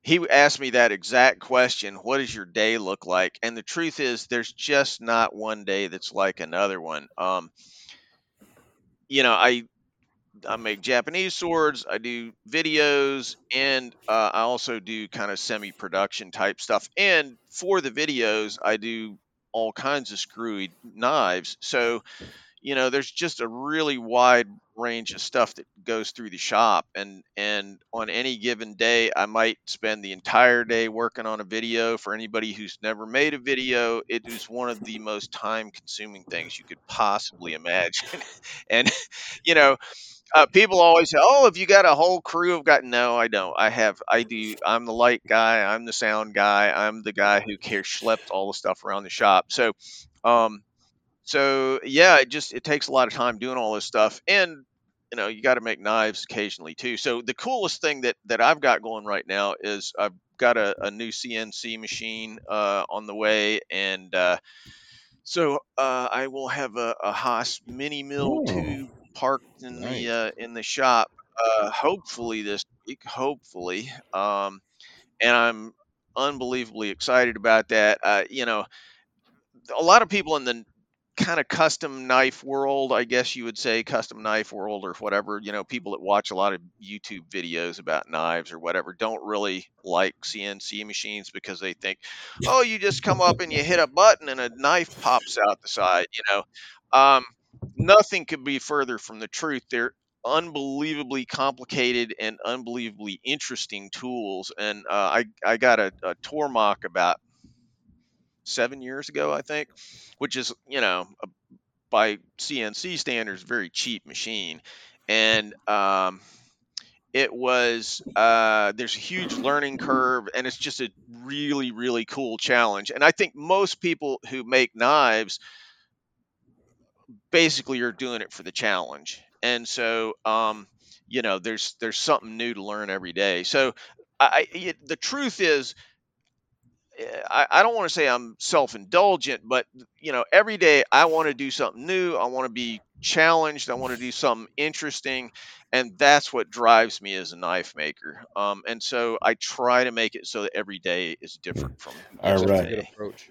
he asked me that exact question: "What does your day look like?" And the truth is, there's just not one day that's like another one. Um, you know, I I make Japanese swords, I do videos, and uh, I also do kind of semi-production type stuff. And for the videos, I do all kinds of screwy knives. So. You know, there's just a really wide range of stuff that goes through the shop, and and on any given day, I might spend the entire day working on a video. For anybody who's never made a video, it is one of the most time-consuming things you could possibly imagine. And, you know, uh, people always say, "Oh, have you got a whole crew of guys?" No, I don't. I have. I do. I'm the light guy. I'm the sound guy. I'm the guy who cares schlepped all the stuff around the shop. So, um. So yeah, it just, it takes a lot of time doing all this stuff, and, you know, you got to make knives occasionally too. So the coolest thing that, that I've got going right now is I've got a, a new C N C machine, uh, on the way. And, uh, so, uh, I will have a, a Haas mini mill too parked in nice. the, uh, in the shop, uh, hopefully this week, hopefully. Um, and I'm unbelievably excited about that. Uh, you know, a lot of people in the kind of custom knife world, I guess you would say, custom knife world or whatever, you know, people that watch a lot of YouTube videos about knives or whatever don't really like C N C machines because they think, oh, you just come up and you hit a button and a knife pops out the side, you know. Um, nothing could be further from the truth. They're unbelievably complicated and unbelievably interesting tools. And uh, I, I got a, a Tormach about seven years ago, I think, which is, you know, a, by C N C standards, very cheap machine. And um, it was, uh, there's a huge learning curve, and it's just a really, really cool challenge. And I think most people who make knives basically are doing it for the challenge. And so, um, you know, there's, there's something new to learn every day. So I, it, the truth is, I don't want to say I'm self-indulgent, but, you know, every day I want to do something new. I want to be challenged. I want to do something interesting. And that's what drives me as a knife maker. Um, and so I try to make it so that every day is different from all right. approach.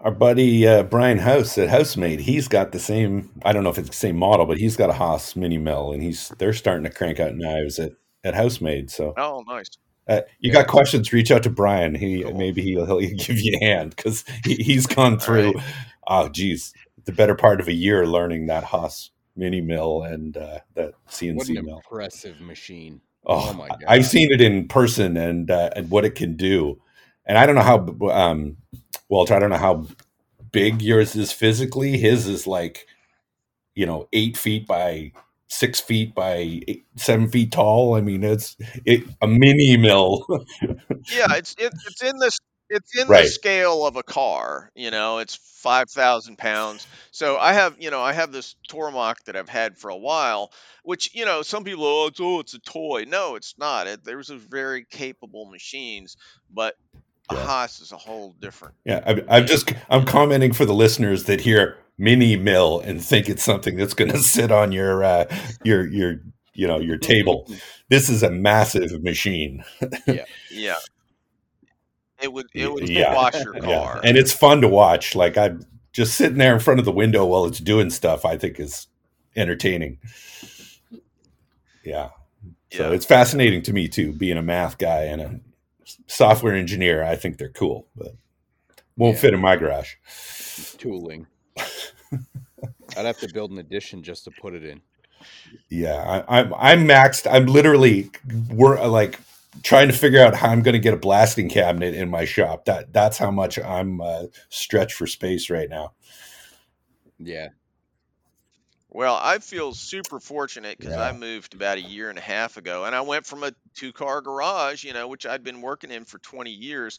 Our buddy uh, Brian House at Housemade, he's got the same, I don't know if it's the same model, but he's got a Haas mini mill, and he's they're starting to crank out knives at, at Housemade. So. Oh, nice. Uh, you yeah. got questions? Reach out to Brian. He cool. maybe he'll, he'll give you a hand, because he, he's gone through, right. oh geez, the better part of a year learning that Haas mini mill and uh, that C N C what an mill. Impressive machine! Oh, oh my god, I've seen it in person, and uh, and what it can do. And I don't know how, um, Walter, I don't know how big yours is physically. His is like, you know, eight feet by. six feet by eight, seven feet tall. I mean, it's it, a mini mill. yeah, it's it, it's in this it's in right. the scale of a car, you know, it's five thousand pounds. So I have, you know, I have this Tormach that I've had for a while, which, you know, some people, oh, it's, oh, it's a toy. No, it's not. It, there's a very capable machines, but yeah. Haas is a whole different. Yeah. I, I'm just, I'm commenting for the listeners that hear mini mill and think it's something that's going to sit on your, uh, your, your, you know, your table. This is a massive machine. Yeah. Yeah. It would it would yeah. wash your car, yeah. and it's fun to watch. Like I'm just sitting there in front of the window while it's doing stuff. I think is entertaining. Yeah, yeah. So it's fascinating to me too. Being a math guy and a software engineer, I think they're cool, but won't yeah. fit in my garage. Tooling. I'd have to build an addition just to put it in. Yeah, I, I'm I'm maxed. I'm literally we're like. trying to figure out how I'm going to get a blasting cabinet in my shop. That that's how much I'm uh, stretched for space right now. Yeah. Well, I feel super fortunate because yeah. I moved about a year and a half ago, and I went from a two car garage, you know, which I'd been working in for twenty years.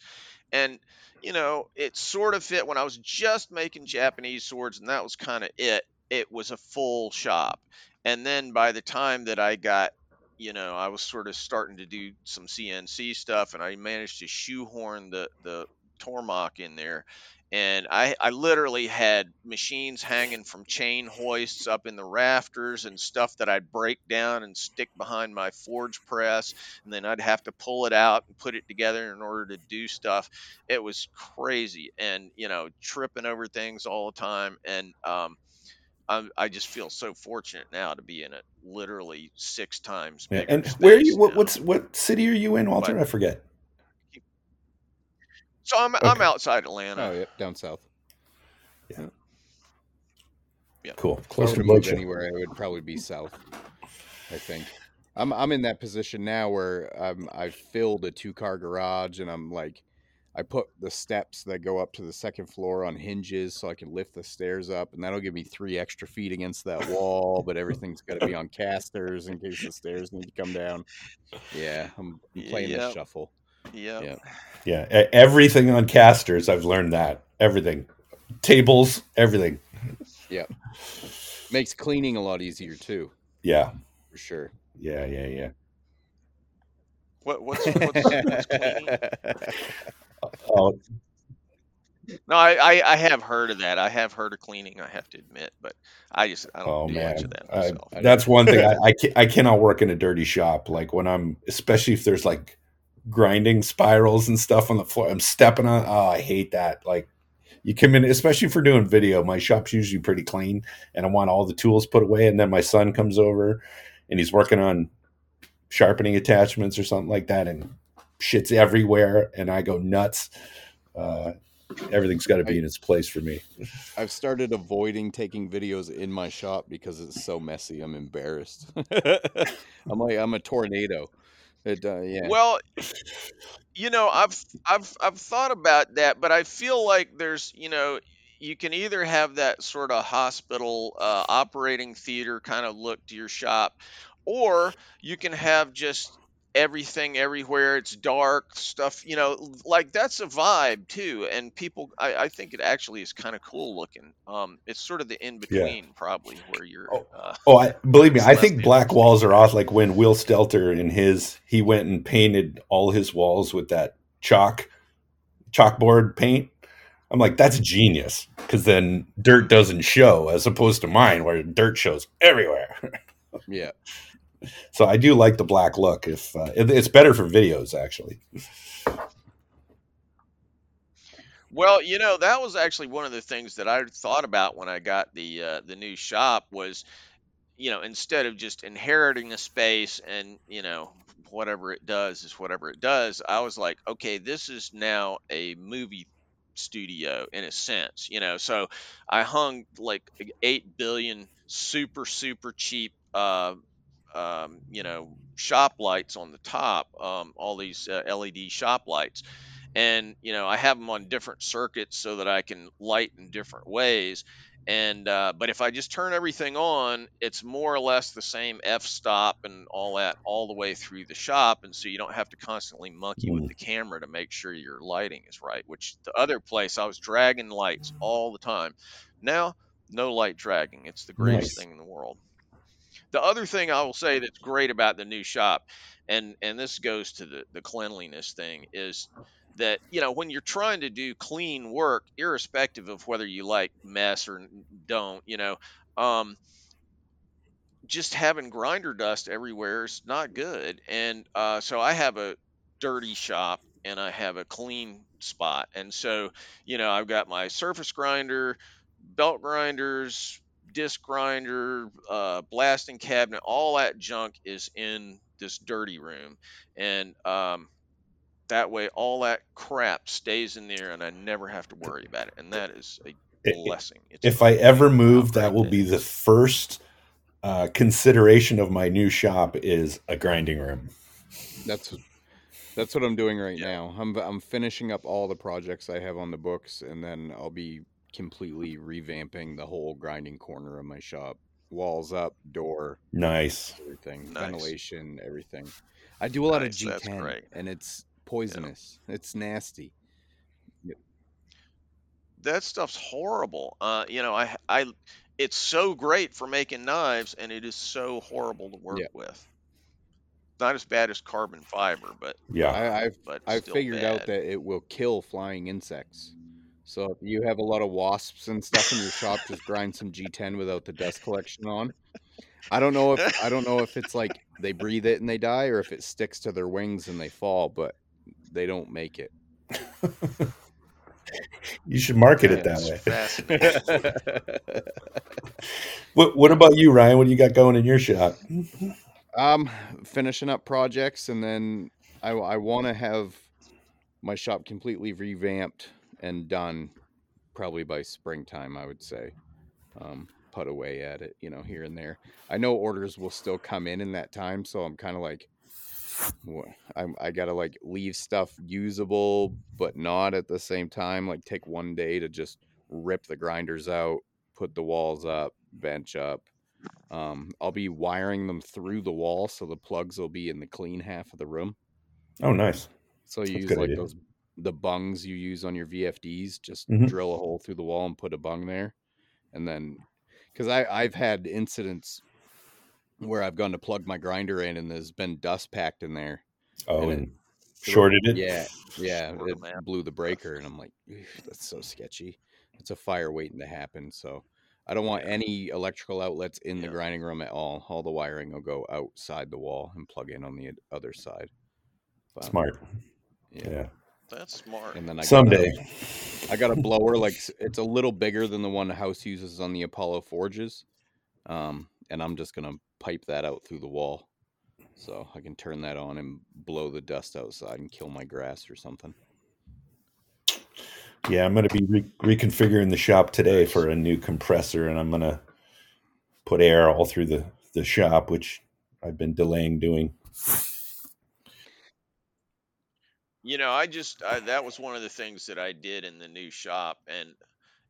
And, you know, it sort of fit when I was just making Japanese swords, and that was kind of it. It was a full shop. And then by the time that I got, you know, I was sort of starting to do some C N C stuff, and I managed to shoehorn the, the Tormach in there. And I, I literally had machines hanging from chain hoists up in the rafters and stuff that I'd break down and stick behind my forge press. And then I'd have to pull it out and put it together in order to do stuff. It was crazy. And, you know, tripping over things all the time. And, um, I, I just feel so fortunate now to be in it literally six times. Yeah, and where are you? What, what's what city are you in, Walter? But, I forget. So I'm okay. I'm outside Atlanta. Oh yeah, down south. Yeah. Yeah. Cool. Close to move anywhere, I would probably be south. I think. I'm I'm in that position now where I'm I filled a two car garage, and I'm like, I put the steps that go up to the second floor on hinges so I can lift the stairs up, and that'll give me three extra feet against that wall, but everything's got to be on casters in case the stairs need to come down. Yeah, I'm, I'm playing yep. the shuffle. Yeah. Yep. Yeah, everything on casters, I've learned that. Everything. Tables, everything. Yeah. Makes cleaning a lot easier, too. Yeah. For sure. Yeah, yeah, yeah. What, what's, what's, what's cleaning? Oh. No, I, I, I have heard of that. I have heard of cleaning, I have to admit, but I just I don't oh, do man. much of that myself. I, that's one thing. I I, can, I cannot work in a dirty shop. Like when I'm, especially if there's like grinding spirals and stuff on the floor, I'm stepping on. Oh, I hate that. Like you come in, especially for doing video. My shop's usually pretty clean, and I want all the tools put away. And then my son comes over, and he's working on sharpening attachments or something like that, and shit's everywhere, and I go nuts. Uh, everything's got to be I, in its place for me. I've started avoiding taking videos in my shop because it's so messy. I'm embarrassed. I'm like I'm a tornado. It, uh, yeah. Well, you know, I've I've I've thought about that, but I feel like there's, you know, you can either have that sort of hospital uh, operating theater kind of look to your shop, or you can have just everything everywhere, it's dark stuff, you know, like that's a vibe too, and people I, I think it actually is kind of cool looking. Um it's sort of the in-between, yeah. probably where you're oh, uh, oh I believe me, I think black walls are off. Like when Will Stelter in his he went and painted all his walls with that chalk chalkboard paint, I'm like, that's genius, because then dirt doesn't show, as opposed to mine where dirt shows everywhere. Yeah. So I do like the black look. If uh, it, it's better for videos, actually. Well, you know, that was actually one of the things that I thought about when I got the uh, the new shop was, you know, instead of just inheriting a space and, you know, whatever it does is whatever it does, I was like, okay, this is now a movie studio in a sense, you know. So I hung like eight billion super super cheap. Uh, Um, you know, shop lights on the top, um, all these uh, L E D shop lights. And, you know, I have them on different circuits so that I can light in different ways. And uh, but if I just turn everything on, it's more or less the same f-stop and all that all the way through the shop, and so you don't have to constantly monkey with the camera to make sure your lighting is right, which the other place I was dragging lights all the time. Now, no light dragging. It's the greatest nice. thing in the world. The other thing I will say that's great about the new shop, and, and this goes to the, the cleanliness thing, is that, you know, when you're trying to do clean work, irrespective of whether you like mess or don't, you know, um, just having grinder dust everywhere is not good. And uh, so I have a dirty shop and I have a clean spot. And so, you know, I've got my surface grinder, belt grinders, disc grinder, uh, blasting cabinet, all that junk is in this dirty room. And, um, that way all that crap stays in there and I never have to worry about it, and that is a blessing. It's if a I ever move, that will be the first uh consideration of my new shop is a grinding room. That's that's what I'm doing right yeah. now. I'm, I'm finishing up all the projects I have on the books, and then I'll be completely revamping the whole grinding corner of my shop. Walls up, door, nice, everything, nice. Ventilation, everything. I do a nice. lot of G ten, and it's poisonous. Yep. It's nasty. Yep. That stuff's horrible. Uh, you know, I, I, it's so great for making knives, and it is so horrible to work yep. with. Not as bad as carbon fiber, but yeah, I, I've but I've figured bad. out that it will kill flying insects. So if you have a lot of wasps and stuff in your shop, just grind some G ten without the dust collection on. I don't know if I don't know if it's like they breathe it and they die, or if it sticks to their wings and they fall, but they don't make it. You should market yeah, it that way. what What about you, Ryan? What do you got going in your shop? Um, finishing up projects, and then I, I want to have my shop completely revamped and done probably by springtime, I would say. Um, put away at it, you know, here and there. I know orders will still come in in that time, so I'm kind of like, I'm, I gotta like leave stuff usable but not at the same time, like take one day to just rip the grinders out, put the walls up, bench up. um I'll be wiring them through the wall, so the plugs will be in the clean half of the room. Oh nice. So you That's use like idea. those the bungs you use on your V F Ds, just mm-hmm. drill a hole through the wall and put a bung there. And then because I I've had incidents where I've gone to plug my grinder in and there's been dust packed in there. Oh, and it threw, shorted it? Yeah, yeah. Shorted it man. blew the breaker, and I'm like, that's so sketchy. It's a fire waiting to happen. So I don't want any electrical outlets in yeah. the grinding room at all. All the wiring will go outside the wall and plug in on the other side. But, smart. Yeah. yeah. That's smart. And then I someday. Got a, I got a blower. Like, it's a little bigger than the one the house uses on the Apollo Forges. Um, and I'm just going to pipe that out through the wall, so I can turn that on and blow the dust outside and kill my grass or something. Yeah, I'm going to be re- reconfiguring the shop today for a new compressor, and I'm going to put air all through the, the shop, which I've been delaying doing. You know, I just, I, that was one of the things that I did in the new shop, and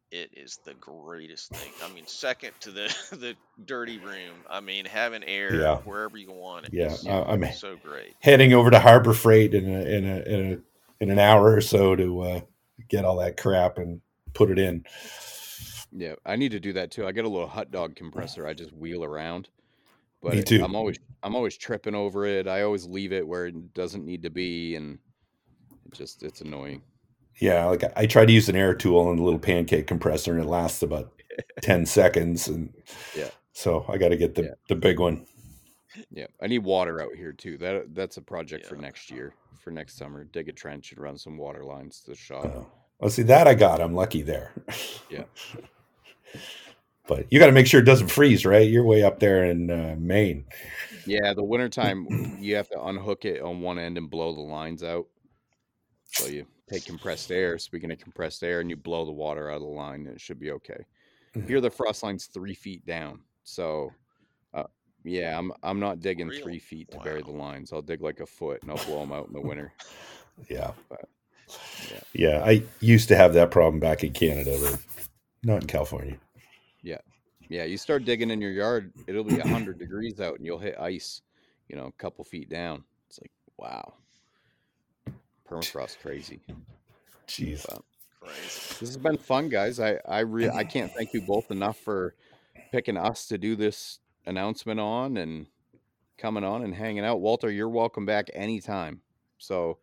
it is the greatest thing. I mean, second to the the dirty room. I mean, having air yeah. wherever you want it. Yeah, is, uh, I'm so great. Heading over to Harbor Freight in a, in a, in a, in an hour or so to uh, get all that crap and put it in. Yeah, I need to do that too. I got a little hot dog compressor I just wheel around. But Me too. I'm always I'm always tripping over it. I always leave it where it doesn't need to be, and it just it's annoying. Yeah, like I try to use an air tool and a little pancake compressor, and it lasts about ten seconds. And yeah, so I got to get the, yeah. the big one. Yeah, I need water out here too. That that's a project yeah. for next year, for next summer. Dig a trench and run some water lines to the shop. Oh, well, see that I got. I'm lucky there. Yeah, but you got to make sure it doesn't freeze, right? You're way up there in uh, Maine. Yeah, the wintertime you have to unhook it on one end and blow the lines out. So you take compressed air, speaking of compressed air, and you blow the water out of the line, and it should be okay. Mm-hmm. Here the frost line's three feet down. So uh, yeah, I'm I'm not digging really? three feet to wow. bury the lines. I'll dig like a foot, and I'll blow them out in the winter. Yeah. But, yeah. Yeah, I used to have that problem back in Canada, but not in California. Yeah, you start digging in your yard, it'll be one hundred degrees out, and you'll hit ice, you know, a couple feet down. It's like, wow. Permafrost crazy. Jeez. Wow. Crazy. This has been fun, guys. I I, re- I can't thank you both enough for picking us to do this announcement on and coming on and hanging out. Walter, you're welcome back anytime. So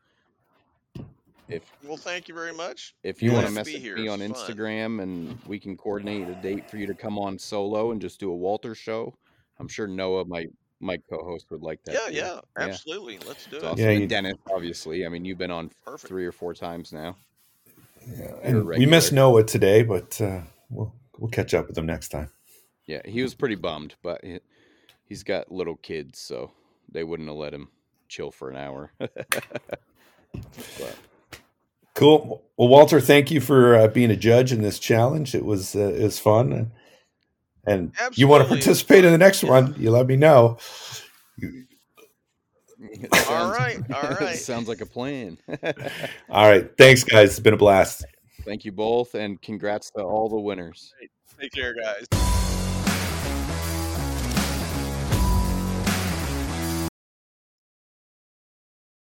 if well, thank you very much. If you nice want to message to me on fun. Instagram, and we can coordinate a date for you to come on solo and just do a Walter show. I'm sure Noah, my my co-host, would like that. Yeah, too. yeah, absolutely. Yeah. Let's do it's it. Awesome. Yeah, and Dennis, obviously. I mean, you've been on Perfect. three or four times now. Yeah, and we missed Noah today, but uh, we'll we'll catch up with him next time. Yeah, he was pretty bummed, but he, he's got little kids, so they wouldn't have let him chill for an hour. But. Cool. Well, Walter, thank you for uh, being a judge in this challenge. It was uh, it was fun, and, and you want to participate in the next yeah. one? You let me know. Sounds, all right, all right. Sounds like a plan. All right, thanks, guys. It's been a blast. Thank you both, and congrats to all the winners. Take care, guys.